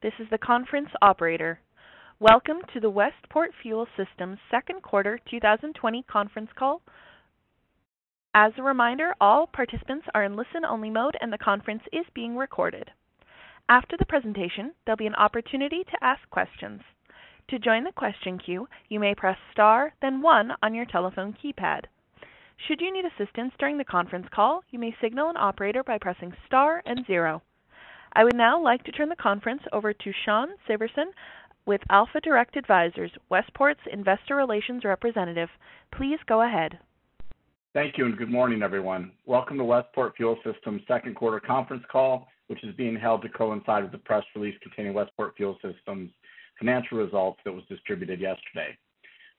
This is the conference operator. Welcome to the Westport Fuel Systems second quarter 2020 conference call. As a reminder, all participants are in listen-only mode and the conference is being recorded. After the presentation, there'll be an opportunity to ask questions. To join the question queue, you may press star, then one on your telephone keypad. Should you need assistance during the conference call, you may signal an operator by pressing star and zero. I would now like to turn the conference over to Sean Siverson with Alpha Direct Advisors, Westport's Investor Relations Representative. Please go ahead. Thank you and good morning, everyone. Welcome to Westport Fuel Systems' second quarter conference call, which is being held to coincide with the press release containing Westport Fuel Systems' financial results that was distributed yesterday.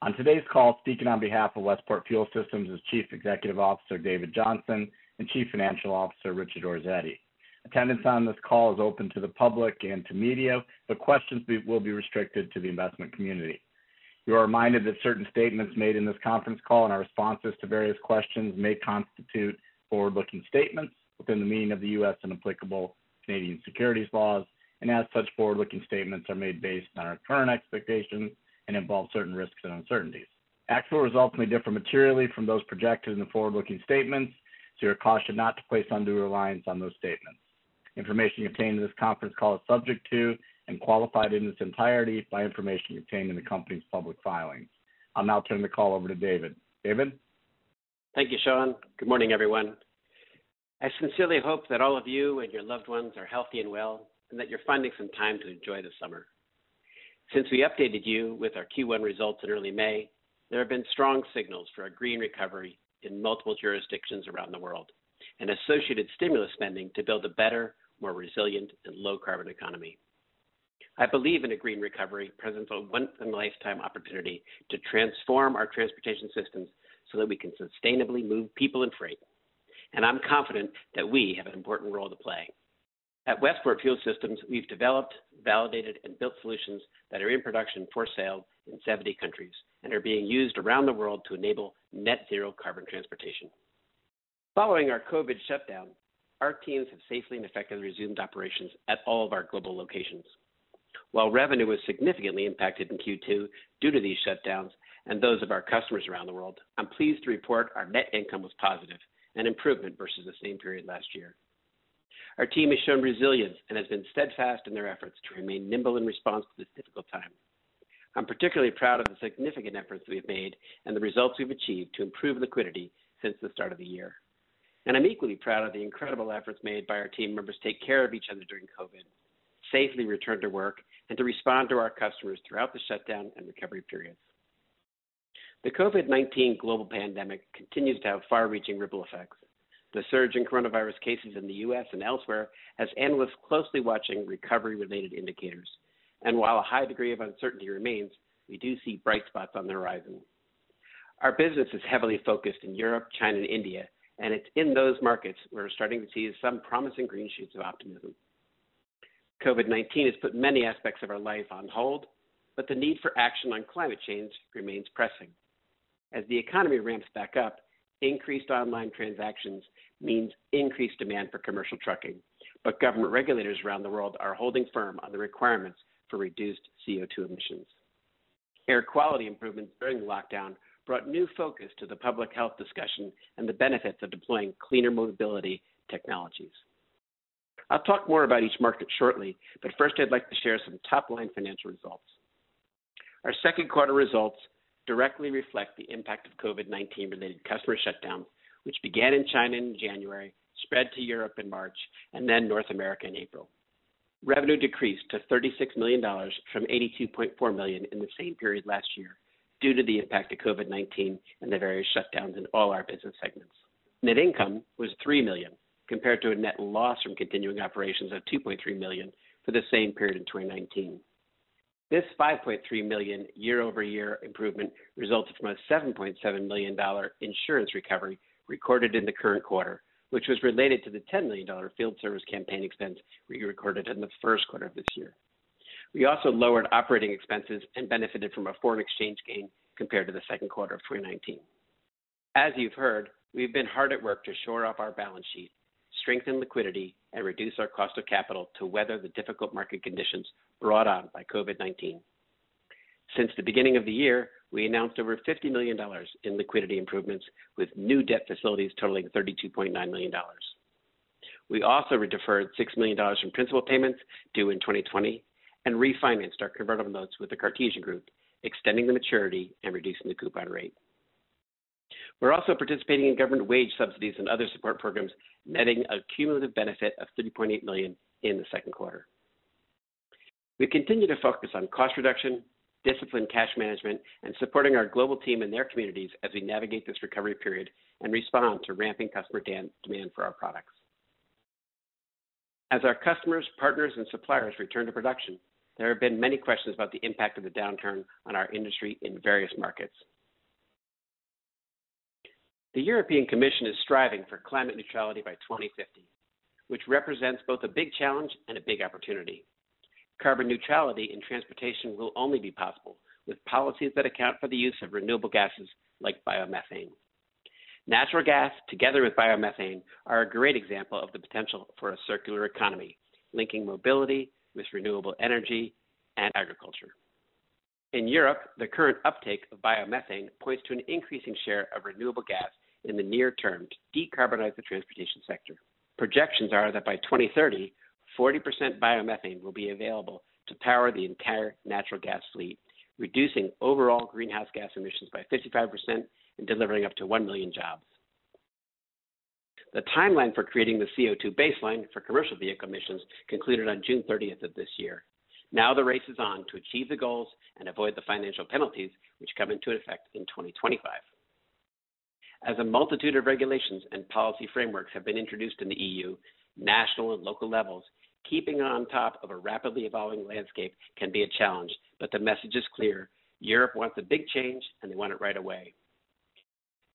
On today's call, speaking on behalf of Westport Fuel Systems is Chief Executive Officer David Johnson and Chief Financial Officer Richard Orzetti. Attendance on this call is open to the public and to media, but questions will be restricted to the investment community. You are reminded that certain statements made in this conference call and our responses to various questions may constitute forward-looking statements within the meaning of the U.S. and applicable Canadian securities laws, and as such, forward-looking statements are made based on our current expectations and involve certain risks and uncertainties. Actual results may differ materially from those projected in the forward-looking statements, so you are cautioned not to place undue reliance on those statements. Information contained in this conference call is subject to and qualified in its entirety by information contained in the company's public filings. I'll now turn the call over to David. David? Thank you, Sean. Good morning, everyone. I sincerely hope that all of you and your loved ones are healthy and well, and that you're finding some time to enjoy the summer. Since we updated you with our Q1 results in early May, there have been strong signals for a green recovery in multiple jurisdictions around the world and associated stimulus spending to build a better, more resilient and low-carbon economy. I believe in a green recovery presents a once-in-a-lifetime opportunity to transform our transportation systems so that we can sustainably move people and freight. And I'm confident that we have an important role to play. At Westport Fuel Systems, we've developed, validated, and built solutions that are in production for sale in 70 countries and are being used around the world to enable net-zero carbon transportation. Following our COVID shutdown, our teams have safely and effectively resumed operations at all of our global locations. While revenue was significantly impacted in Q2 due to these shutdowns and those of our customers around the world, I'm pleased to report our net income was positive, an improvement versus the same period last year. Our team has shown resilience and has been steadfast in their efforts to remain nimble in response to this difficult time. I'm particularly proud of the significant efforts we've made and the results we've achieved to improve liquidity since the start of the year. And I'm equally proud of the incredible efforts made by our team members to take care of each other during COVID, safely return to work, and to respond to our customers throughout the shutdown and recovery periods. The COVID-19 global pandemic continues to have far-reaching ripple effects. The surge in coronavirus cases in the U.S. and elsewhere has analysts closely watching recovery-related indicators. And while a high degree of uncertainty remains, we do see bright spots on the horizon. Our business is heavily focused in Europe, China, and India, and it's in those markets where we're starting to see some promising green shoots of optimism. COVID-19 has put many aspects of our life on hold, but the need for action on climate change remains pressing. As the economy ramps back up, increased online transactions means increased demand for commercial trucking, but government regulators around the world are holding firm on the requirements for reduced CO2 emissions. Air quality improvements during the lockdown brought new focus to the public health discussion and the benefits of deploying cleaner mobility technologies. I'll talk more about each market shortly, but first I'd like to share some top-line financial results. Our second quarter results directly reflect the impact of COVID-19 related customer shutdowns, which began in China in January, spread to Europe in March, and then North America in April. Revenue decreased to $36 million from $82.4 million in the same period last year, due to the impact of COVID-19 and the various shutdowns in all our business segments. Net income was $3 million, compared to a net loss from continuing operations of $2.3 million for the same period in 2019. This $5.3 million year-over-year improvement resulted from a $7.7 million insurance recovery recorded in the current quarter, which was related to the $10 million field service campaign expense we recorded in the first quarter of this year. We also lowered operating expenses and benefited from a foreign exchange gain compared to the second quarter of 2019. As you've heard, we've been hard at work to shore up our balance sheet, strengthen liquidity, and reduce our cost of capital to weather the difficult market conditions brought on by COVID-19. Since the beginning of the year, we announced over $50 million in liquidity improvements with new debt facilities totaling $32.9 million. We also deferred $6 million from principal payments due in 2020 and refinanced our convertible notes with the Cartesian Group, extending the maturity and reducing the coupon rate. We're also participating in government wage subsidies and other support programs, netting a cumulative benefit of $3.8 million in the second quarter. We continue to focus on cost reduction, disciplined cash management, and supporting our global team and their communities as we navigate this recovery period and respond to ramping customer demand for our products. As our customers, partners, and suppliers return to production, there have been many questions about the impact of the downturn on our industry in various markets. The European Commission is striving for climate neutrality by 2050, which represents both a big challenge and a big opportunity. Carbon neutrality in transportation will only be possible with policies that account for the use of renewable gases like biomethane. Natural gas, together with biomethane, are a great example of the potential for a circular economy, linking mobility with renewable energy and agriculture. In Europe, the current uptake of biomethane points to an increasing share of renewable gas in the near term to decarbonize the transportation sector. Projections are that by 2030, 40% biomethane will be available to power the entire natural gas fleet, reducing overall greenhouse gas emissions by 55% and delivering up to 1 million jobs. The timeline for creating the CO2 baseline for commercial vehicle emissions concluded on June 30th of this year. Now the race is on to achieve the goals and avoid the financial penalties which come into effect in 2025. As a multitude of regulations and policy frameworks have been introduced in the EU, national and local levels, keeping on top of a rapidly evolving landscape can be a challenge, but the message is clear. Europe wants a big change, and they want it right away.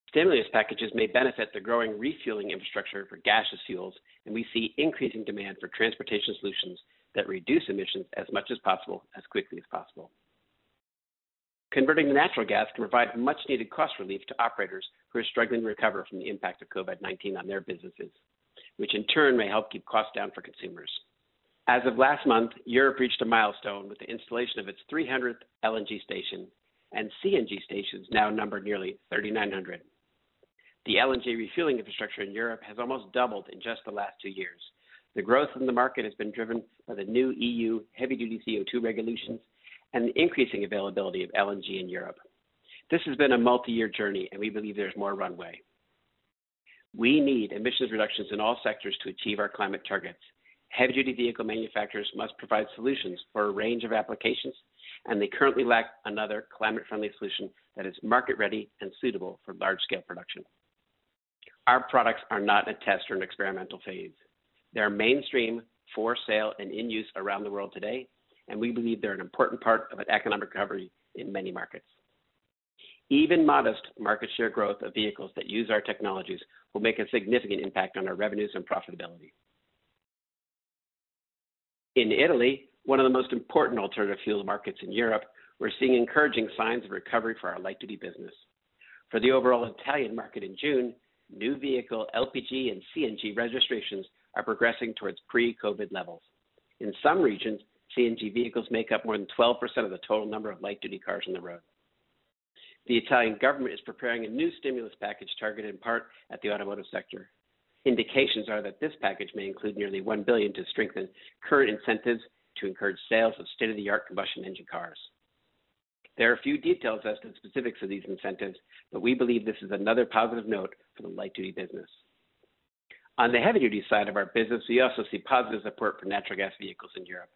Stimulus packages may benefit the growing refueling infrastructure for gaseous fuels, and we see increasing demand for transportation solutions that reduce emissions as much as possible, as quickly as possible. Converting to natural gas can provide much-needed cost relief to operators who are struggling to recover from the impact of COVID-19 on their businesses, which in turn may help keep costs down for consumers. As of last month, Europe reached a milestone with the installation of its 300th LNG station, and CNG stations now number nearly 3,900. The LNG refueling infrastructure in Europe has almost doubled in just the last 2 years. The growth in the market has been driven by the new EU heavy-duty CO2 regulations and the increasing availability of LNG in Europe. This has been a multi-year journey, and we believe there's more runway. We need emissions reductions in all sectors to achieve our climate targets. Heavy-duty vehicle manufacturers must provide solutions for a range of applications, and they currently lack another climate-friendly solution that is market-ready and suitable for large-scale production. Our products are not in a test or an experimental phase. They are mainstream, for sale, and in use around the world today, and we believe they're an important part of an economic recovery in many markets. Even modest market share growth of vehicles that use our technologies will make a significant impact on our revenues and profitability. In Italy, one of the most important alternative fuel markets in Europe, we're seeing encouraging signs of recovery for our light-duty business. For the overall Italian market in June, new vehicle LPG and CNG registrations are progressing towards pre-COVID levels. In some regions, CNG vehicles make up more than 12% of the total number of light-duty cars on the road. The Italian government is preparing a new stimulus package targeted in part at the automotive sector. Indications are that this package may include nearly $1 billion to strengthen current incentives to encourage sales of state-of-the-art combustion engine cars. There are few details as to the specifics of these incentives, but we believe this is another positive note for the light-duty business. On the heavy-duty side of our business, we also see positive support for natural gas vehicles in Europe.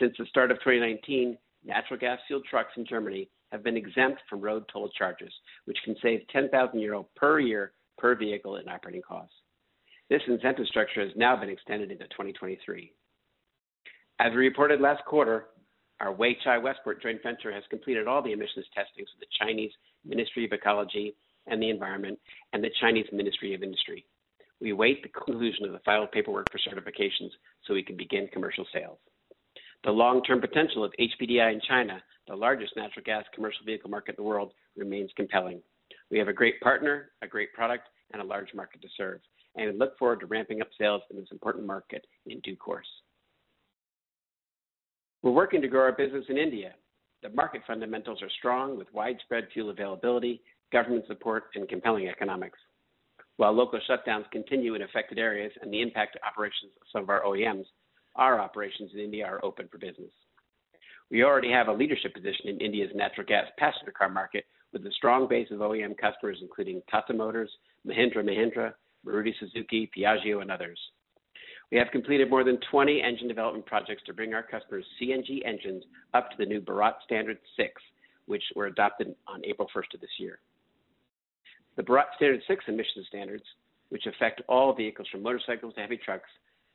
Since the start of 2019, natural gas-fueled trucks in Germany have been exempt from road toll charges, which can save €10,000 per year per vehicle in operating costs. This incentive structure has now been extended into 2023. As we reported last quarter, our Weichai Westport joint venture has completed all the emissions testings of the Chinese Ministry of Ecology and the Environment and the Chinese Ministry of Industry. We await the conclusion of the final paperwork for certifications so we can begin commercial sales. The long-term potential of HPDI in China, the largest natural gas commercial vehicle market in the world, remains compelling. We have a great partner, a great product, and a large market to serve, and we look forward to ramping up sales in this important market in due course. We're working to grow our business in India. The market fundamentals are strong with widespread fuel availability, government support, and compelling economics. While local shutdowns continue in affected areas and the impact to operations of some of our OEMs, our operations in India are open for business. We already have a leadership position in India's natural gas passenger car market with a strong base of OEM customers including Tata Motors, Mahindra Mahindra, Maruti Suzuki, Piaggio, and others. We have completed more than 20 engine development projects to bring our customers' CNG engines up to the new Bharat Standard 6, which were adopted on April 1st of this year. The Bharat Standard 6 emission standards, which affect all vehicles from motorcycles to heavy trucks,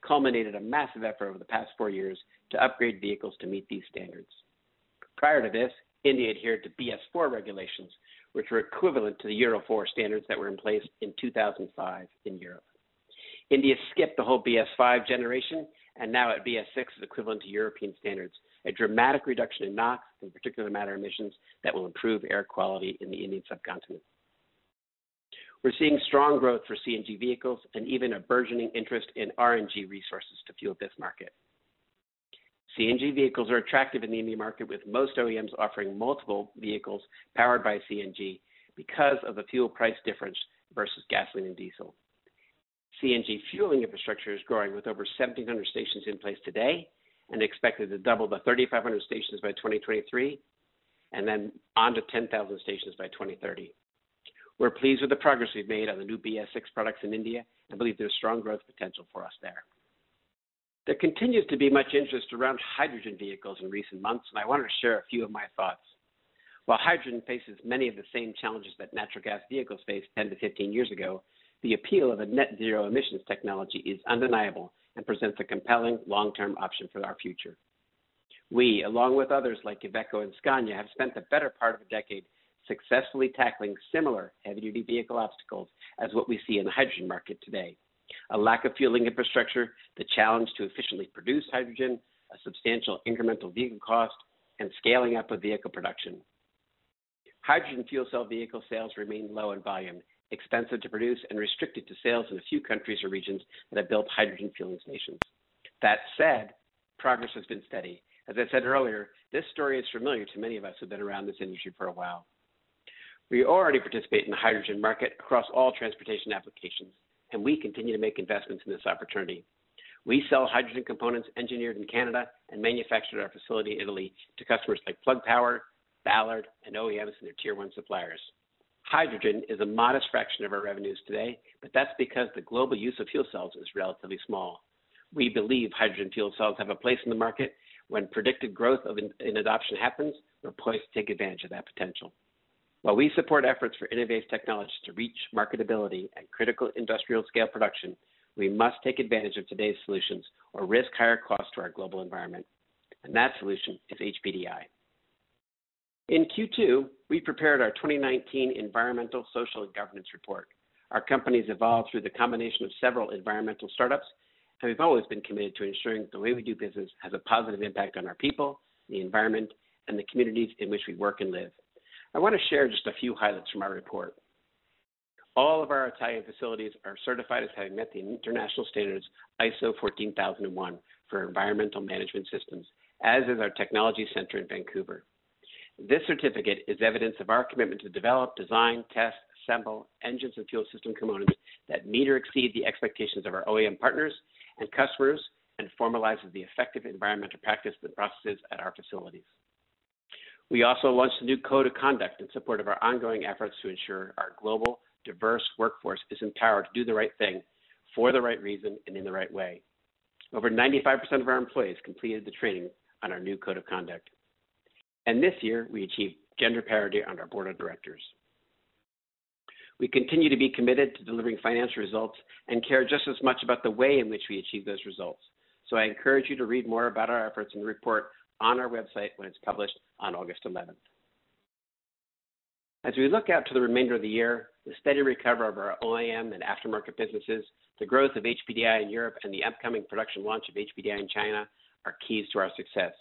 culminated a massive effort over the past 4 years to upgrade vehicles to meet these standards. Prior to this, India adhered to BS4 regulations, which were equivalent to the Euro 4 standards that were in place in 2005 in Europe. India skipped the whole BS5 generation, and now at BS6 is equivalent to European standards, a dramatic reduction in NOx and particulate matter emissions that will improve air quality in the Indian subcontinent. We're seeing strong growth for CNG vehicles and even a burgeoning interest in RNG resources to fuel this market. CNG vehicles are attractive in the Indian market, with most OEMs offering multiple vehicles powered by CNG because of the fuel price difference versus gasoline and diesel. CNG fueling infrastructure is growing with over 1,700 stations in place today and expected to double to 3,500 stations by 2023 and then on to 10,000 stations by 2030. We're pleased with the progress we've made on the new BS6 products in India and believe there's strong growth potential for us there. There continues to be much interest around hydrogen vehicles in recent months, and I wanted to share a few of my thoughts. While hydrogen faces many of the same challenges that natural gas vehicles faced 10 to 15 years ago, the appeal of a net zero emissions technology is undeniable and presents a compelling long-term option for our future. We, along with others like Iveco and Scania, have spent the better part of a decade successfully tackling similar heavy-duty vehicle obstacles as what we see in the hydrogen market today. A lack of fueling infrastructure, the challenge to efficiently produce hydrogen, a substantial incremental vehicle cost, and scaling up of vehicle production. Hydrogen fuel cell vehicle sales remain low in volume, expensive to produce, and restricted to sales in a few countries or regions that have built hydrogen fueling stations. That said, progress has been steady. As I said earlier, this story is familiar to many of us who have been around this industry for a while. We already participate in the hydrogen market across all transportation applications, and we continue to make investments in this opportunity. We sell hydrogen components engineered in Canada and manufactured at our facility in Italy to customers like Plug Power, Ballard, and OEMs and their Tier 1 suppliers. Hydrogen is a modest fraction of our revenues today, but that's because the global use of fuel cells is relatively small. We believe hydrogen fuel cells have a place in the market. When predicted growth in adoption happens, we're poised to take advantage of that potential. While we support efforts for innovative technologies to reach marketability and critical industrial scale production, we must take advantage of today's solutions or risk higher costs to our global environment. And that solution is HPDI. In Q2, we prepared our 2019 Environmental, Social, and Governance Report. Our company has evolved through the combination of several environmental startups, and we've always been committed to ensuring the way we do business has a positive impact on our people, the environment, and the communities in which we work and live. I want to share just a few highlights from our report. All of our Italian facilities are certified as having met the international standards ISO 14001 for environmental management systems, as is our technology center in Vancouver. This certificate is evidence of our commitment to develop, design, test, assemble engines and fuel system components that meet or exceed the expectations of our OEM partners and customers, and formalizes the effective environmental practice and processes at our facilities. We also launched a new code of conduct in support of our ongoing efforts to ensure our global, diverse workforce is empowered to do the right thing for the right reason and in the right way. Over 95% of our employees completed the training on our new code of conduct. And this year, we achieved gender parity on our board of directors. We continue to be committed to delivering financial results and care just as much about the way in which we achieve those results. So I encourage you to read more about our efforts in the report on our website when it's published on August 11th. As we look out to the remainder of the year, the steady recovery of our OEM and aftermarket businesses, the growth of HPDI in Europe, and the upcoming production launch of HPDI in China are keys to our success.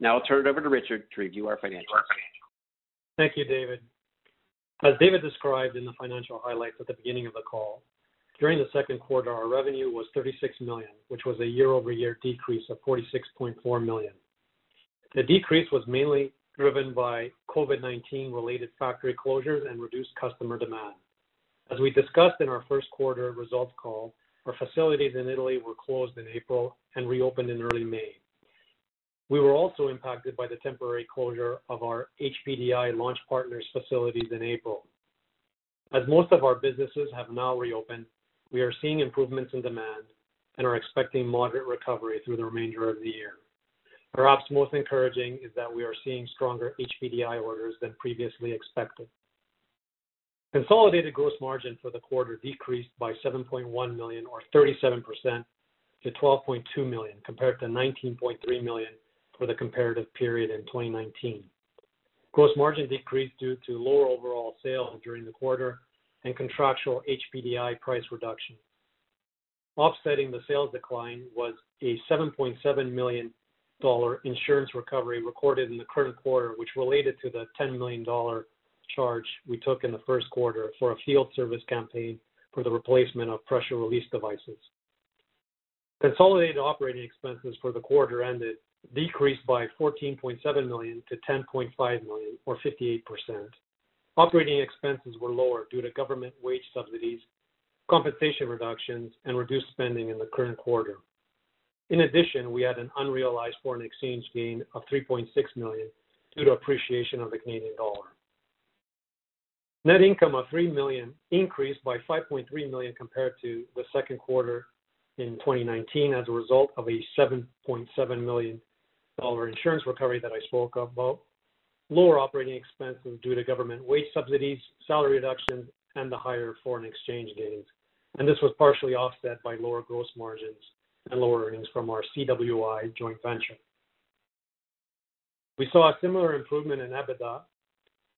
Now I'll turn it over to Richard to review our financials. Thank you, David. As David described in the financial highlights at the beginning of the call, during the second quarter, our revenue was $36 million, which was a year-over-year decrease of $46.4 million. The decrease was mainly driven by COVID-19 related factory closures and reduced customer demand. As we discussed in our first quarter results call, our facilities in Italy were closed in April and reopened in early May. We were also impacted by the temporary closure of our HPDI launch partners facilities in April. As most of our businesses have now reopened, we are seeing improvements in demand and are expecting moderate recovery through the remainder of the year. Perhaps most encouraging is that we are seeing stronger HPDI orders than previously expected. Consolidated gross margin for the quarter decreased by $7.1 million or 37% to $12.2 million compared to $19.3 million for the comparative period in 2019. Gross margin decreased due to lower overall sales during the quarter and contractual HPDI price reduction. Offsetting the sales decline was a $7.7 million insurance recovery recorded in the current quarter, which related to the $10 million charge we took in the first quarter for a field service campaign for the replacement of pressure release devices. Consolidated operating expenses for the quarter ended decreased by $14.7 million to $10.5 million, or 58%. Operating expenses were lower due to government wage subsidies, compensation reductions, and reduced spending in the current quarter. In addition, we had an unrealized foreign exchange gain of $3.6 million due to appreciation of the Canadian dollar. Net income of $3 million increased by $5.3 million compared to the second quarter in 2019 as a result of a $7.7 million insurance recovery that I spoke about, lower operating expenses due to government wage subsidies, salary reductions, and the higher foreign exchange gains. And this was partially offset by lower gross margins and lower earnings from our CWI joint venture. We saw a similar improvement in EBITDA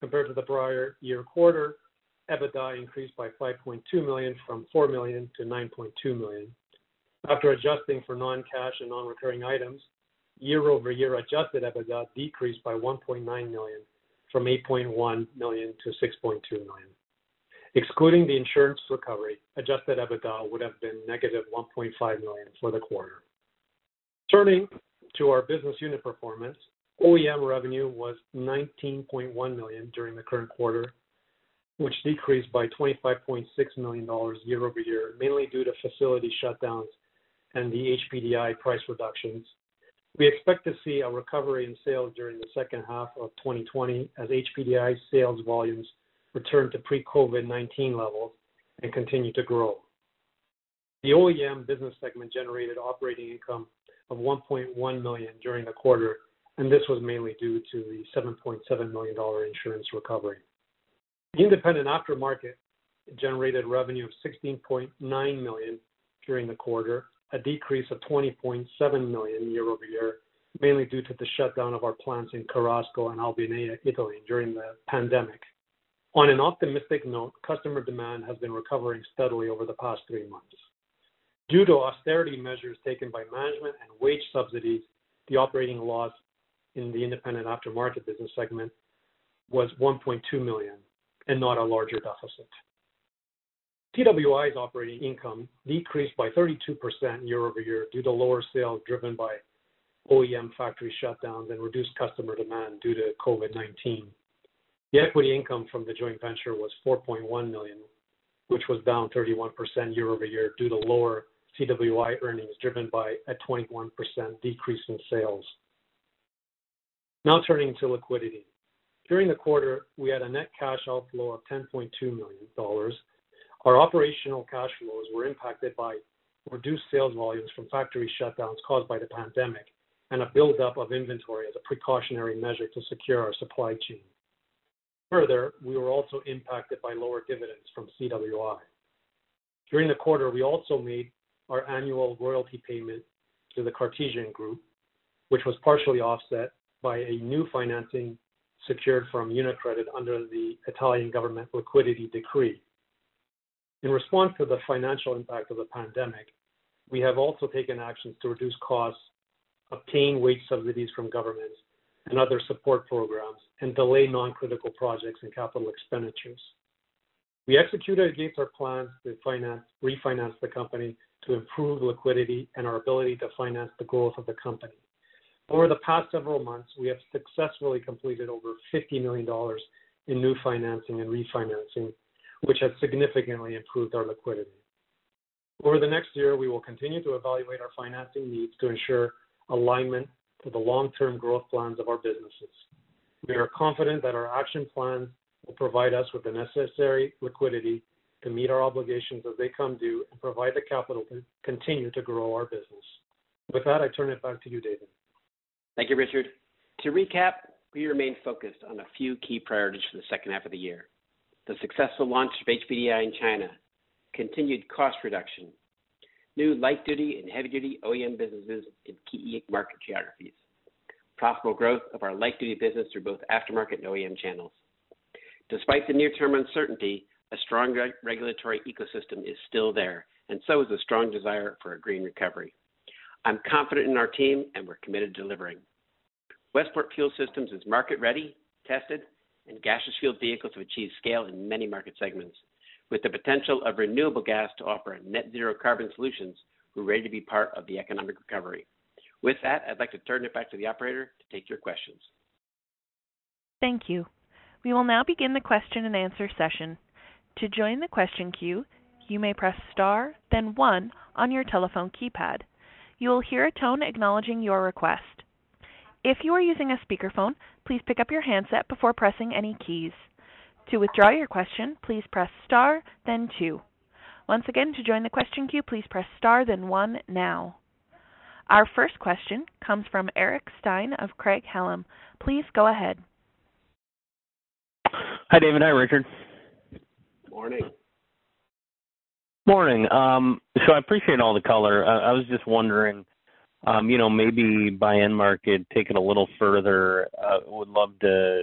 compared to the prior year quarter. EBITDA increased by $5.2 million from $4 million to $9.2 million. After adjusting for non-cash and non-recurring items, year-over-year adjusted EBITDA decreased by $1.9 million from $8.1 million to $6.2 million. Excluding the insurance recovery, adjusted EBITDA would have been negative $1.5 million for the quarter. Turning to our business unit performance, OEM revenue was $19.1 million during the current quarter, which decreased by $25.6 million year-over-year, mainly due to facility shutdowns and the HPDI price reductions. We expect to see a recovery in sales during the second half of 2020 as HPDI sales volumes return to pre-COVID-19 levels and continue to grow. The OEM business segment generated operating income of $1.1 million during the quarter, and this was mainly due to the $7.7 million insurance recovery. The independent aftermarket generated revenue of $16.9 million during the quarter, a decrease of $20.7 million year over year, mainly due to the shutdown of our plants in Carrasco and Albinea, Italy during the pandemic. On an optimistic note, customer demand has been recovering steadily over the past 3 months. Due to austerity measures taken by management and wage subsidies, the operating loss in the independent aftermarket business segment was $1.2 million and not a larger deficit. TWI's operating income decreased by 32% year over year due to lower sales driven by OEM factory shutdowns and reduced customer demand due to COVID-19. The equity income from the joint venture was $4.1 million, which was down 31% year over year due to lower CWI earnings driven by a 21% decrease in sales. Now turning to liquidity. During the quarter, we had a net cash outflow of $10.2 million. Our operational cash flows were impacted by reduced sales volumes from factory shutdowns caused by the pandemic and a buildup of inventory as a precautionary measure to secure our supply chain. Further, we were also impacted by lower dividends from CWI. During the quarter, we also made our annual royalty payment to the Cartesian Group, which was partially offset by a new financing secured from Unicredit under the Italian government liquidity decree. In response to the financial impact of the pandemic, we have also taken actions to reduce costs, obtain wage subsidies from governments and other support programs, and delay non-critical projects and capital expenditures. We executed against our plans to refinance the company to improve liquidity and our ability to finance the growth of the company. Over the past several months, we have successfully completed over $50 million in new financing and refinancing, which has significantly improved our liquidity. Over the next year, we will continue to evaluate our financing needs to ensure alignment to the long-term growth plans of our businesses. We are confident that our action plans will provide us with the necessary liquidity to meet our obligations as they come due and provide the capital to continue to grow our business. With that, I turn it back to you, David. Thank you, Richard. To recap, we remain focused on a few key priorities for the second half of the year. The successful launch of HPDI in China, continued cost reduction, new light-duty and heavy-duty OEM businesses in key market geographies, profitable growth of our light-duty business through both aftermarket and OEM channels. Despite the near-term uncertainty, a strong regulatory ecosystem is still there, and so is a strong desire for a green recovery. I'm confident in our team, and we're committed to delivering. Westport Fuel Systems is market-ready, tested, and gaseous fuel vehicles have achieved scale in many market segments. With the potential of renewable gas to offer net-zero carbon solutions, we're ready to be part of the economic recovery. With that, I'd like to turn it back to the operator to take your questions. Thank you. We will now begin the question-and-answer session. To join the question queue, you may press star, then 1 on your telephone keypad. You will hear a tone acknowledging your request. If you are using a speakerphone, please pick up your handset before pressing any keys. To withdraw your question, please press star, then 2. Once again, to join the question queue, please press star, then 1 now. Our first question comes from Eric Stein of Craig-Hallum. Please go ahead. Hi, David. Hi, Richard. Morning. Morning. So I appreciate all the color. I was just wondering, maybe by end market, take it a little further. Would love to,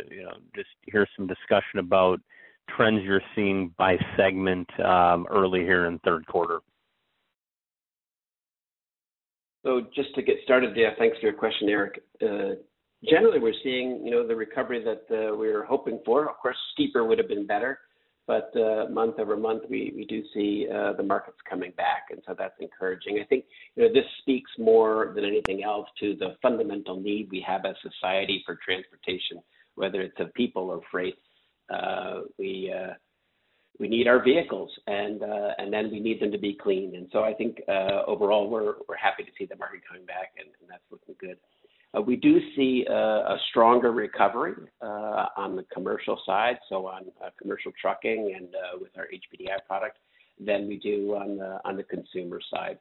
just hear some discussion about trends you're seeing by segment early here in third quarter. So just to get started, yeah, thanks for your question, Eric. Generally, we're seeing, the recovery that we were hoping for. Of course, steeper would have been better. But month over month, we do see the markets coming back, and so that's encouraging. I think this speaks more than anything else to the fundamental need we have as society for transportation, whether it's of people or freight. We need our vehicles, and then we need them to be clean. And so I think overall, we're happy to see the market coming back, and that's looking good. We do see a stronger recovery on the commercial side, so on commercial trucking and with our HPDI product, than we do on the consumer side.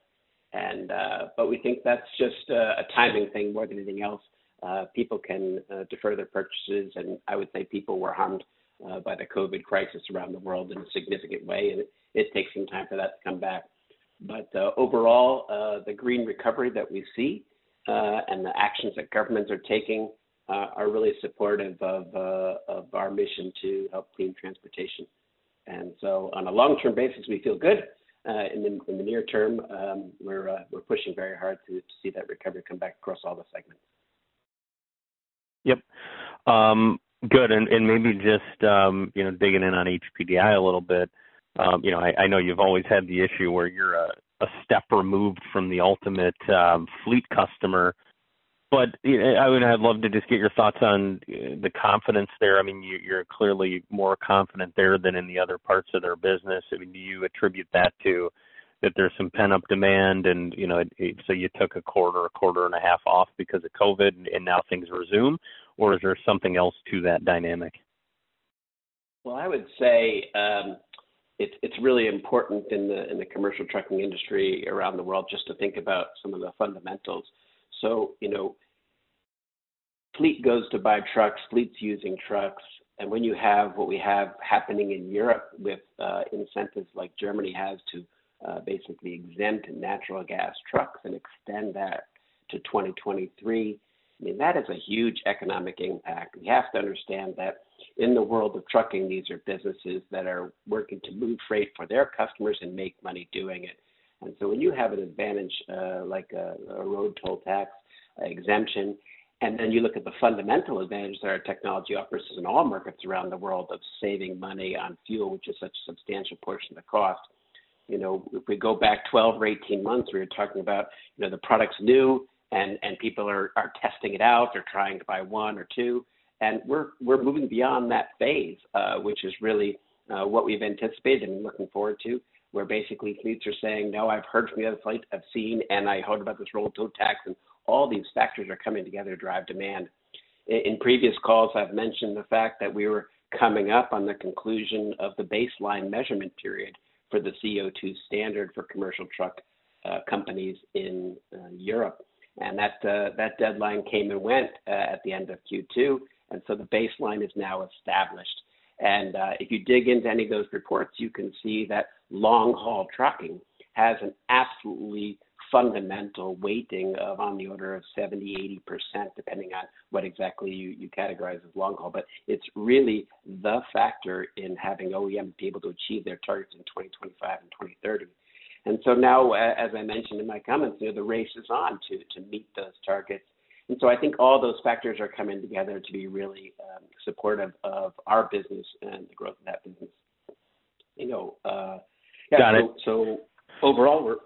And but we think that's just a timing thing more than anything else. People can defer their purchases, and I would say people were harmed by the COVID crisis around the world in a significant way, and it takes some time for that to come back. But overall, the green recovery that we see and the actions that governments are taking are really supportive of our mission to help clean transportation. And so on a long-term basis, we feel good. In the near term, we're pushing very hard to see that recovery come back across all the segments. Yep. Good. And maybe just, digging in on HPDI a little bit, I know you've always had the issue where you're a step removed from the ultimate fleet customer. But I'd love to just get your thoughts on the confidence there. I mean, you're clearly more confident there than in the other parts of their business. I mean, do you attribute that to that there's some pent-up demand and, so you took a quarter and a half off because of COVID and now things resume? Or is there something else to that dynamic? Well, I would say It's really important in the commercial trucking industry around the world just to think about some of the fundamentals. So, fleet goes to buy trucks, fleet's using trucks, And when you have what we have happening in Europe with incentives like Germany has to basically exempt natural gas trucks and extend that to 2023, I mean, that is a huge economic impact. We have to understand that in the world of trucking, these are businesses that are working to move freight for their customers and make money doing it. And so when you have an advantage like a road toll tax exemption, and then you look at the fundamental advantage that our technology offers in all markets around the world of saving money on fuel, which is such a substantial portion of the cost. You know, if we go back 12 or 18 months, we were talking about, you know, the product's new and people are testing it out. They're trying to buy one or two. And we're moving beyond that phase, which is really what we've anticipated and looking forward to, where basically fleets are saying, no, I've heard from the other fleet, I've seen, and I heard about this roll tow tax, and all these factors are coming together to drive demand. In previous calls, I've mentioned the fact that we were coming up on the conclusion of the baseline measurement period for the CO2 standard for commercial truck companies in Europe. And that deadline came and went at the end of Q2. And so the baseline is now established. And if you dig into any of those reports, you can see that long-haul trucking has an absolutely fundamental weighting of on the order of 70, 80%, depending on what exactly you categorize as long-haul. But it's really the factor in having OEMs be able to achieve their targets in 2025 and 2030. And so now, as I mentioned in my comments, you know, the race is on to meet those targets. And so I think all those factors are coming together to be really supportive of our business and the growth of that business. You know, so overall,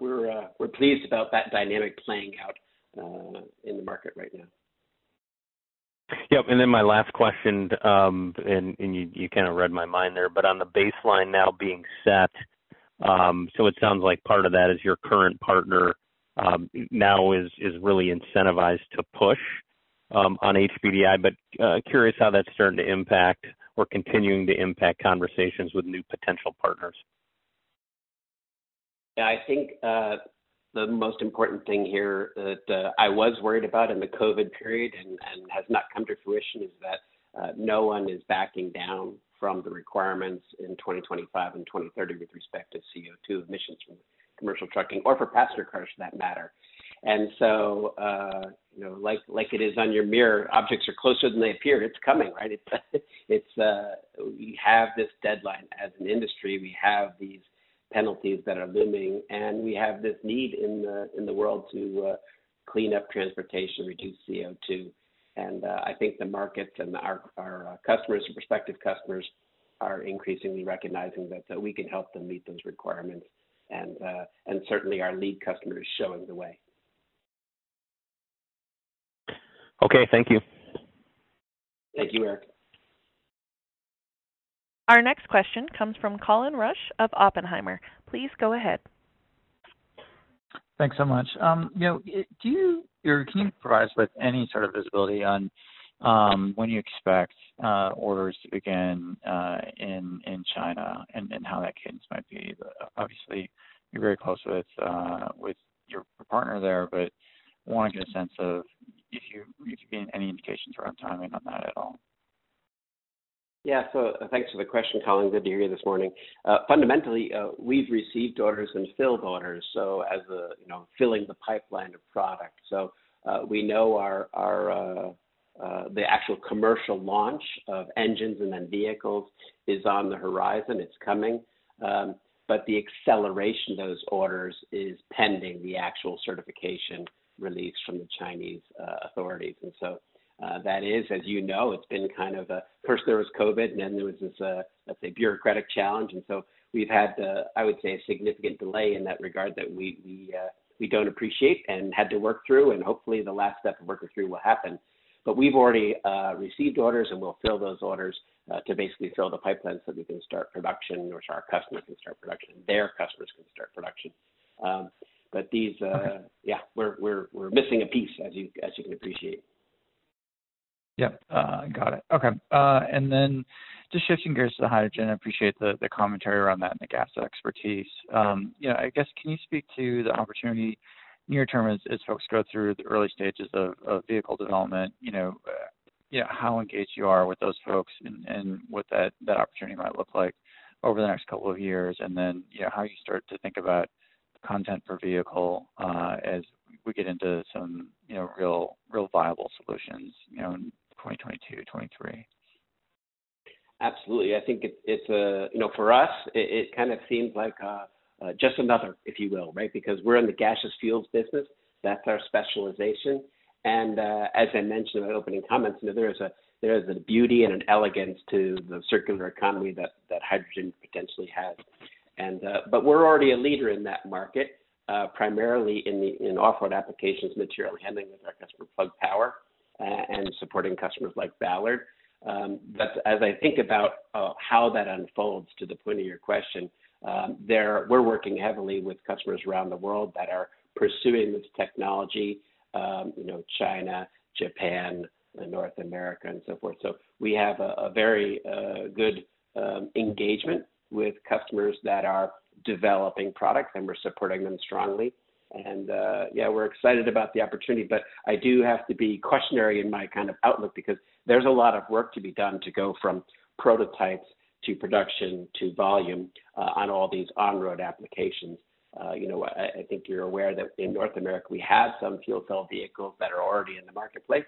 we're pleased about that dynamic playing out in the market right now. Yep. And then my last question, and you kind of read my mind there, but on the baseline now being set, so it sounds like part of that is your current partner now is really incentivized to push on HPDI, but curious how that's starting to impact or continuing to impact conversations with new potential partners. Yeah, I think the most important thing here that I was worried about in the COVID period and has not come to fruition is that no one is backing down from the requirements in 2025 and 2030 with respect to CO2 emissions from commercial trucking or for passenger cars for that matter. And so, you know, like it is on your mirror, objects are closer than they appear. It's coming, right? It's we have this deadline as an industry. We have these penalties that are looming, and we have this need in the world to clean up transportation, reduce CO2. And I think the markets and our customers and prospective customers are increasingly recognizing that we can help them meet those requirements. And certainly our lead customer is showing the way. Okay, thank you. Thank you, Eric. Our next question comes from Colin Rush of Oppenheimer. Please go ahead. Thanks so much. Can you provide us with any sort of visibility on when you expect orders to begin in China and how that cadence might be? Obviously, you're very close with your partner there, but I want to get a sense of if you gain any indications around timing on that at all. Yeah, so thanks for the question, Colin. Good to hear you this morning. Fundamentally, we've received orders and filled orders, so as filling the pipeline of product. So we know our the actual commercial launch of engines and then vehicles is on the horizon. It's coming, but the acceleration of those orders is pending the actual certification release from the Chinese authorities, and so. That is, as you know, it's been kind of first there was COVID, and then there was this, let's say, bureaucratic challenge. And so we've had, I would say, a significant delay in that regard that we don't appreciate and had to work through. And hopefully the last step of working through will happen. But we've already received orders, and we'll fill those orders to basically fill the pipeline so we can start production, or so our customers can start production, their customers can start production. But these, we're missing a piece, as you can appreciate. Yep, got it. Okay, and then just shifting gears to the hydrogen, I appreciate the commentary around that and the gas expertise. I guess, can you speak to the opportunity near term as folks go through the early stages of vehicle development? you know, how engaged you are with those folks and what that opportunity might look like over the next couple of years, and then, you know, how you start to think about content per vehicle as we get into some, you know, real viable solutions, you know, in 2022, 23. Absolutely. I think it's a, you know, for us, it kind of seems like just another, if you will, right? Because we're in the gaseous fuels business. That's our specialization. And as I mentioned in my opening comments, you know, there is a beauty and an elegance to the circular economy that hydrogen potentially has. And but we're already a leader in that market, primarily in off-road applications, material handling with our customer Plug Power, and supporting customers like Ballard. But as I think about how that unfolds, to the point of your question, we're working heavily with customers around the world that are pursuing this technology. You know, China, Japan, North America, and so forth. So we have a very good engagement with customers that are developing products, and we're supporting them strongly. And yeah, we're excited about the opportunity, but I do have to be cautionary in my kind of outlook, because there's a lot of work to be done to go from prototypes to production to volume on all these on-road applications. You know, I think you're aware that in North America, we have some fuel cell vehicles that are already in the marketplace,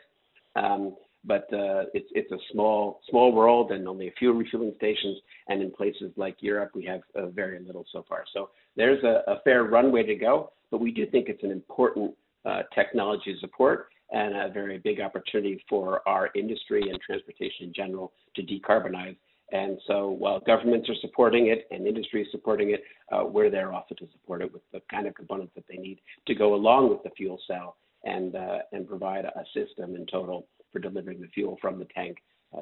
but it's a small world, and only a few refueling stations. And in places like Europe, we have very little so far. So there's a fair runway to go, but we do think it's an important technology support and a very big opportunity for our industry and transportation in general to decarbonize. And so while governments are supporting it and industry is supporting it, we're there also to support it with the kind of components that they need to go along with the fuel cell and provide a system in total for delivering the fuel from the tank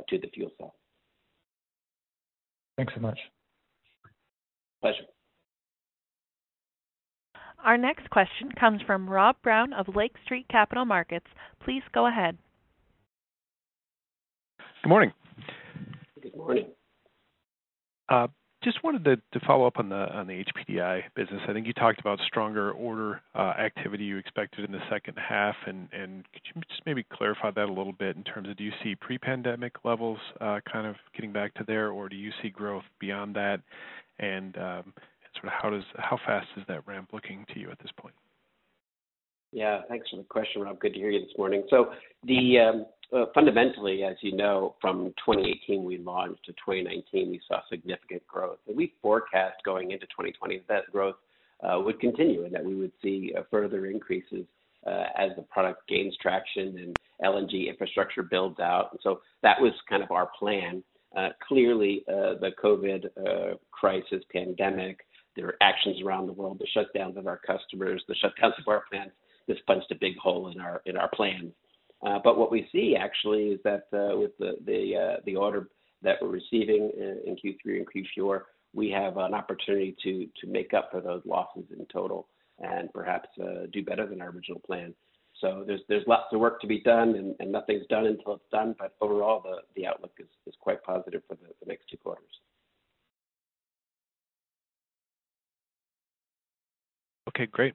to the fuel cell. Thanks so much. Pleasure. Our next question comes from Rob Brown of Lake Street Capital Markets. Please go ahead. Good morning. Good morning. Just wanted to follow up on the HPDI business. I think you talked about stronger order activity you expected in the second half, and could you just maybe clarify that a little bit in terms of, do you see pre-pandemic levels kind of getting back to there, or do you see growth beyond that? And sort of how fast is that ramp looking to you at this point? Yeah, thanks for the question, Rob. Good to hear you this morning. So the fundamentally, as you know, from 2018 we launched to 2019, we saw significant growth. And we forecast going into 2020 that growth would continue, and that we would see further increases as the product gains traction and LNG infrastructure builds out. And so that was kind of our plan. Clearly, the COVID crisis, pandemic, their actions around the world, the shutdowns of our customers, the shutdowns of our plants, this punched a big hole in our plans. But what we see actually is that with the order that we're receiving in Q3 and Q4, we have an opportunity to make up for those losses in total, and perhaps do better than our original plan. So there's lots of work to be done, and nothing's done until it's done. But overall, the outlook is quite positive for the next 2 quarters. Okay, great.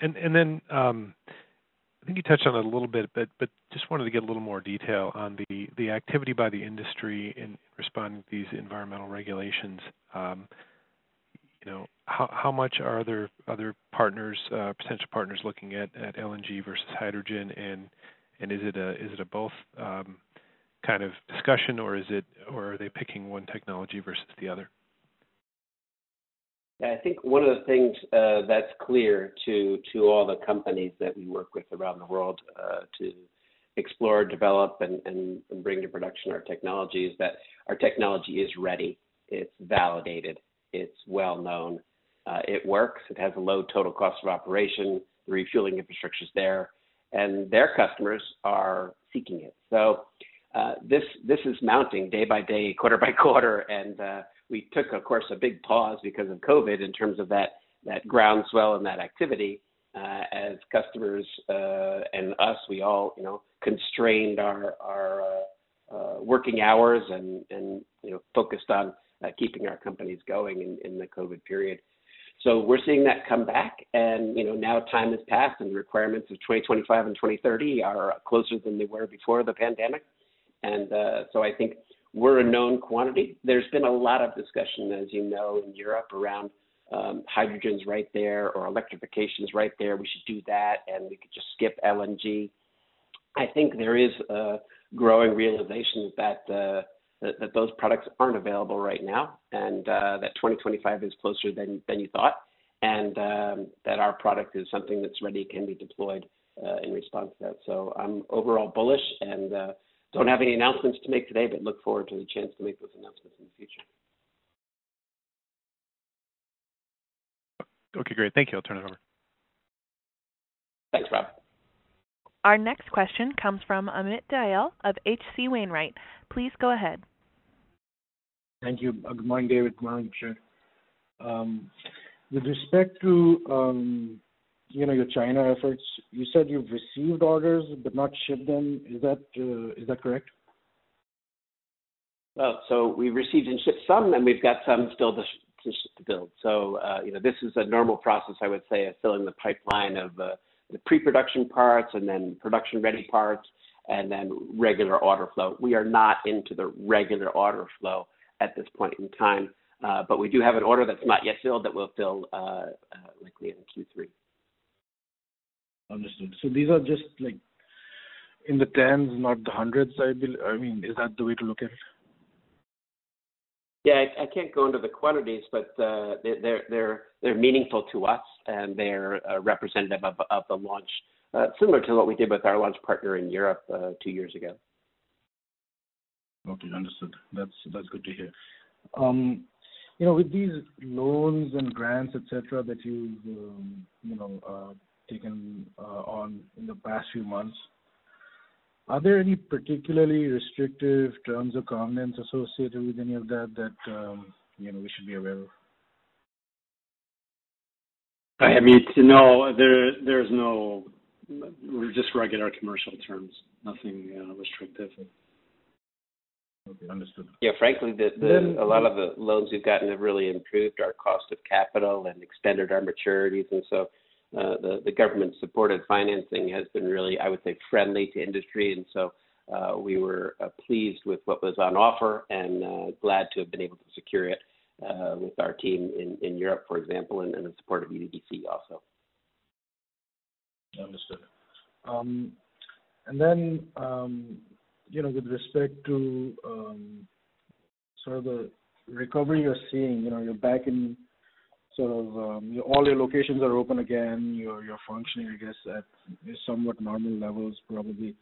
And then. I think you touched on it a little bit, but just wanted to get a little more detail on the activity by the industry in responding to these environmental regulations. You know, how much are there other partners, potential partners, looking at LNG versus hydrogen, and is it a both kind of discussion, or are they picking one technology versus the other? Yeah, I think one of the things that's clear to all the companies that we work with around the world to explore, develop, and bring to production our technology is that our technology is ready. It's validated. It's well known. It works. It has a low total cost of operation. The refueling infrastructure is there, and their customers are seeking it. So this is mounting day by day, quarter by quarter, and we took, of course, a big pause because of COVID in terms of that groundswell and that activity. As customers and us, we all, you know, constrained our working hours and you know, focused on keeping our companies going in the COVID period. So we're seeing that come back, and you know, now time has passed, and the requirements of 2025 and 2030 are closer than they were before the pandemic. And so I think we're a known quantity. There's been a lot of discussion, as you know, in Europe around hydrogen's right there, or electrification's right there. We should do that, and we could just skip LNG. I think there is a growing realization that that those products aren't available right now, and that 2025 is closer than you thought, and that our product is something that's ready, can be deployed in response to that. So I'm overall bullish, and don't have any announcements to make today, but look forward to the chance to make those announcements in the future. Okay, great. Thank you. I'll turn it over. Thanks, Rob. Our next question comes from Amit Dayal of HC Wainwright. Please go ahead. Thank you. Good morning, David. Good morning, Richard. With respect to your China efforts, you said you've received orders but not shipped them. Is that correct? Well, so we've received and shipped some, and we've got some still to build. So this is a normal process, I would say, of filling the pipeline of the pre-production parts and then production-ready parts and then regular order flow. We are not into the regular order flow at this point in time, but we do have an order that's not yet filled that we'll fill likely in Q3. Understood. So these are just like in the tens, not the hundreds, I believe. I mean, is that the way to look at it? Yeah, I can't go into the quantities, but they're meaningful to us, and they're representative of the launch, similar to what we did with our launch partner in Europe 2 years ago. Okay, understood. That's good to hear. With these loans and grants, etc., that you've taken on in the past few months, are there any particularly restrictive terms or covenants associated with any of that that we should be aware of? I mean, no, there's no. We're just regular commercial terms, nothing restrictive. Okay, understood. Yeah, frankly, a lot of the loans we've gotten have really improved our cost of capital and extended our maturities, and so. The government-supported financing has been really, I would say, friendly to industry, and so we were pleased with what was on offer and glad to have been able to secure it with our team in Europe, for example, and the support of EDC also. Understood. And then, with respect to sort of the recovery you're seeing, you're back in sort of all your locations are open again. You're functioning, I guess, at somewhat normal levels, probably.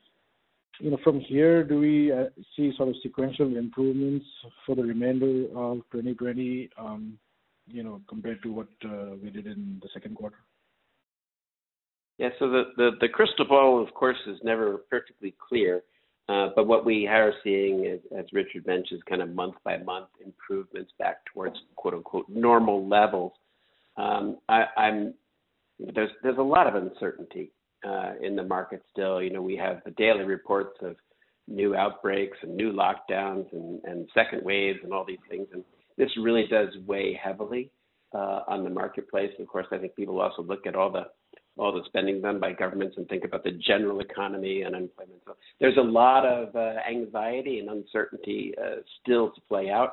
From here, do we see sort of sequential improvements for the remainder of 2020? Compared to what we did in the second quarter. Yeah. So the crystal ball, of course, is never perfectly clear. But what we are seeing, as Richard mentioned, kind of month-by-month improvements back towards quote-unquote normal levels. There's a lot of uncertainty in the market still. We have the daily reports of new outbreaks and new lockdowns and second waves and all these things. And this really does weigh heavily on the marketplace. Of course, I think people also look at all the spending done by governments and think about the general economy and unemployment. So there's a lot of anxiety and uncertainty still to play out.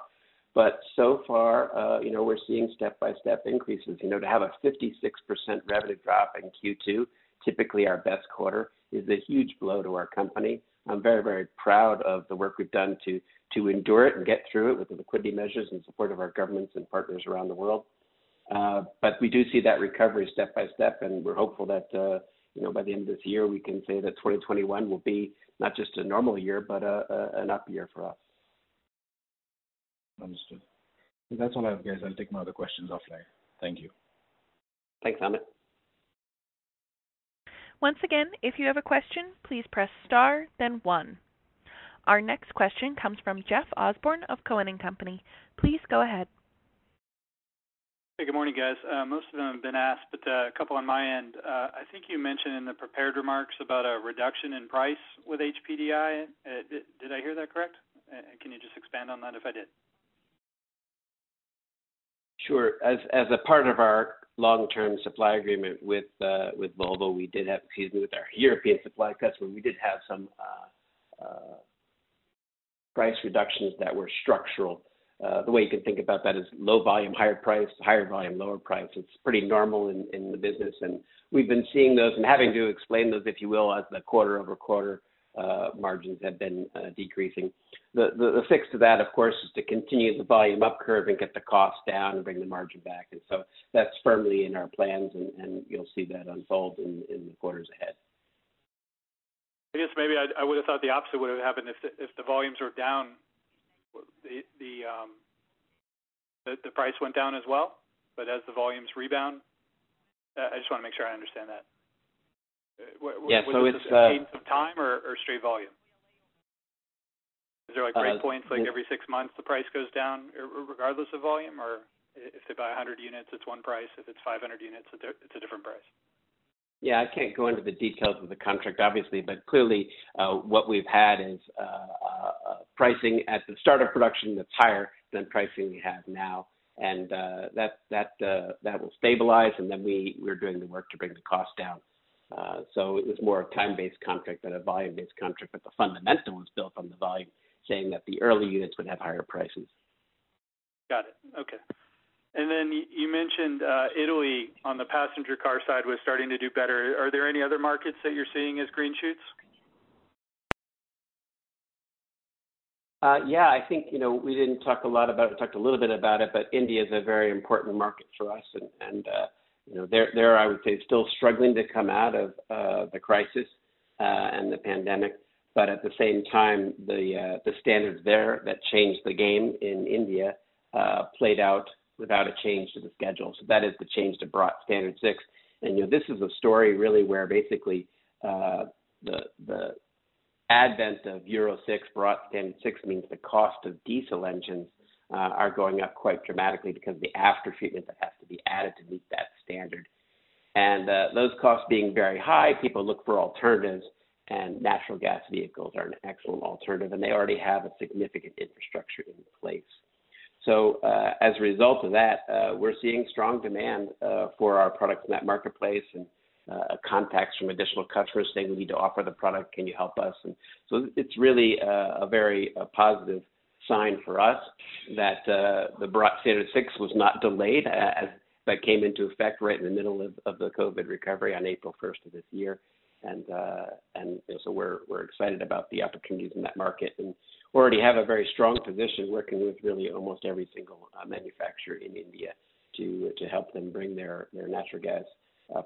But so far, we're seeing step-by-step increases. To have a 56% revenue drop in Q2, typically our best quarter, is a huge blow to our company. I'm very, very proud of the work we've done to endure it and get through it with the liquidity measures and support of our governments and partners around the world. But we do see that recovery step by step, and we're hopeful that by the end of this year we can say that 2021 will be not just a normal year, but an up year for us. Understood. That's all I have, guys. I'll take my other questions offline. Thank you. Thanks, Amit. Once again, if you have a question, please press star, then one. Our next question comes from Jeff Osborne of Cohen & Company. Please go ahead. Hey, good morning, guys. Most of them have been asked, but a couple on my end. I think you mentioned in the prepared remarks about a reduction in price with HPDI. Did I hear that correct? Can you just expand on that if I did? Sure. As a part of our long-term supply agreement with Volvo, we did have, with our European supply customer, we did have some price reductions that were structural. The way you can think about that is low volume, higher price, higher volume, lower price. It's pretty normal in the business. And we've been seeing those and having to explain those, if you will, as the quarter over quarter margins have been decreasing. The fix to that, of course, is to continue the volume up curve and get the cost down and bring the margin back. And so that's firmly in our plans, and you'll see that unfold in the quarters ahead. I guess maybe I would have thought the opposite would have happened if the volumes were down. The price went down as well, but as the volumes rebound, I just want to make sure I understand that. Was this a cadence of time or straight volume? Is there like breakpoints, like every 6 months the price goes down, regardless of volume, or if they buy 100 units, it's one price. If it's 500 units, it's a different price. Yeah, I can't go into the details of the contract, obviously, but clearly what we've had is pricing at the start of production that's higher than pricing we have now, and that will stabilize, and then we're doing the work to bring the cost down. So it was more a time-based contract than a volume-based contract, but the fundamental was built on the volume, saying that the early units would have higher prices. Got it. Okay. And then you mentioned Italy on the passenger car side was starting to do better. Are there any other markets that you're seeing as green shoots? Yeah, I think, we didn't talk a lot about it. We talked a little bit about it, but India is a very important market for us. And they're, I would say, still struggling to come out of the crisis and the pandemic. But at the same time, the standards there that changed the game in India played out without a change to the schedule. So that is the change to Standard 6. And, this is a story really where basically the advent of Euro 6, Bharat Standard 6, means the cost of diesel engines are going up quite dramatically because of the after treatment that has to be added to meet that standard. And those costs being very high, people look for alternatives, and natural gas vehicles are an excellent alternative, and they already have a significant infrastructure in place. So as a result of that, we're seeing strong demand for our products in that marketplace, and contacts from additional customers saying we need to offer the product, can you help us? And so it's really a very positive sign for us that the Bharat Standard 6 was not delayed, as that came into effect right in the middle of the COVID recovery on April 1st of this year. And so we're excited about the opportunities in that market, and already have a very strong position working with really almost every single manufacturer in India to help them bring their natural gas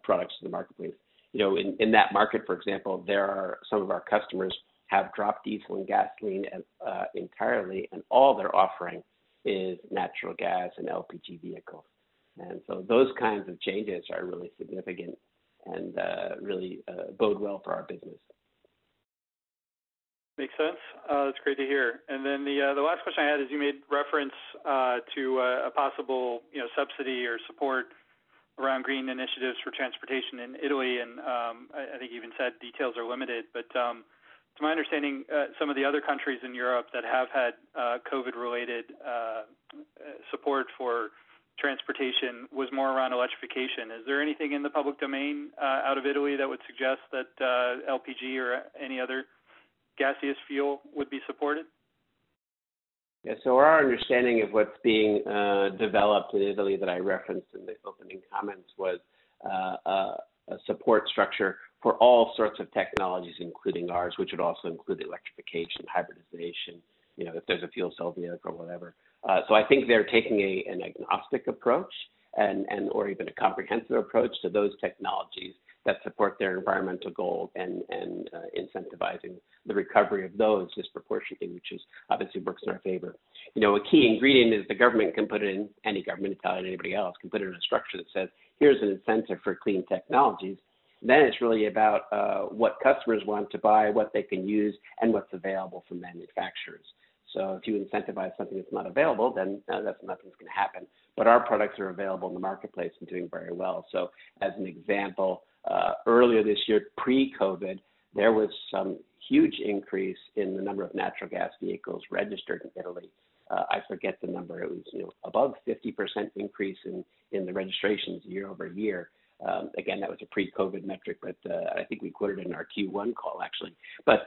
products to the marketplace. In that market, for example, there are some of our customers have dropped diesel and gasoline entirely, and all they're offering is natural gas and LPG vehicles. And so those kinds of changes are really significant and really bode well for our business. Makes sense. That's great to hear. And then the last question I had is you made reference to a possible subsidy or support around green initiatives for transportation in Italy, and I think you even said details are limited. But to my understanding, some of the other countries in Europe that have had COVID-related support for transportation was more around electrification. Is there anything in the public domain out of Italy that would suggest that LPG or any other gaseous fuel would be supported? Yeah, so our understanding of what's being developed in Italy that I referenced in the opening comments was a support structure for all sorts of technologies, including ours, which would also include electrification, hybridization, if there's a fuel cell vehicle or whatever. So I think they're taking an agnostic approach and or even a comprehensive approach to those technologies that support their environmental goal and incentivizing the recovery of those disproportionately, which is obviously works in our favor. A key ingredient is the government can put it in, any government, Italian, anybody else, can put it in a structure that says, here's an incentive for clean technologies. And then it's really about what customers want to buy, what they can use, and what's available from manufacturers. So if you incentivize something that's not available, then nothing's going to happen. But our products are available in the marketplace and doing very well. So as an example, earlier this year, pre-COVID, there was some huge increase in the number of natural gas vehicles registered in Italy. I forget the number. It was above 50% increase in the registrations year over year. Again, that was a pre-COVID metric, but I think we quoted it in our Q1 call, actually. But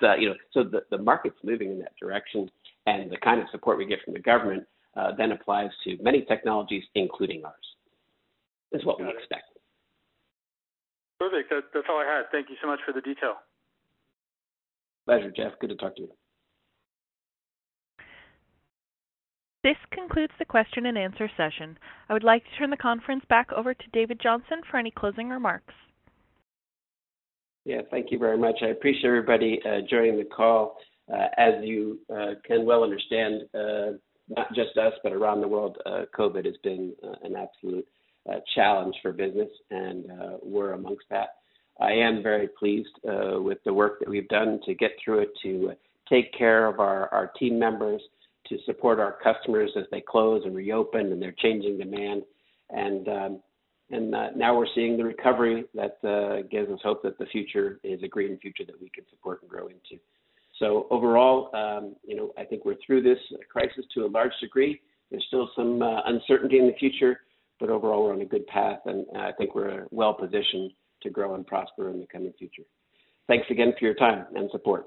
so the market's moving in that direction. and the kind of support we get from the government then applies to many technologies, including ours, is what we expect. Perfect. That's all I had. Thank you so much for the detail. Pleasure, Jeff. Good to talk to you. This concludes the question and answer session. I would like to turn the conference back over to David Johnson for any closing remarks. Yeah, thank you very much. I appreciate everybody joining the call. As you can well understand, not just us, but around the world, COVID has been an absolute challenge for business, and we're amongst that. I am very pleased with the work that we've done to get through it, to take care of our team members, to support our customers as they close and reopen and they're changing demand. And now we're seeing the recovery that gives us hope that the future is a green future that we can support and grow into. So overall, I think we're through this crisis to a large degree. There's still some uncertainty in the future, but overall we're on a good path, and I think we're well positioned to grow and prosper in the coming future. Thanks again for your time and support.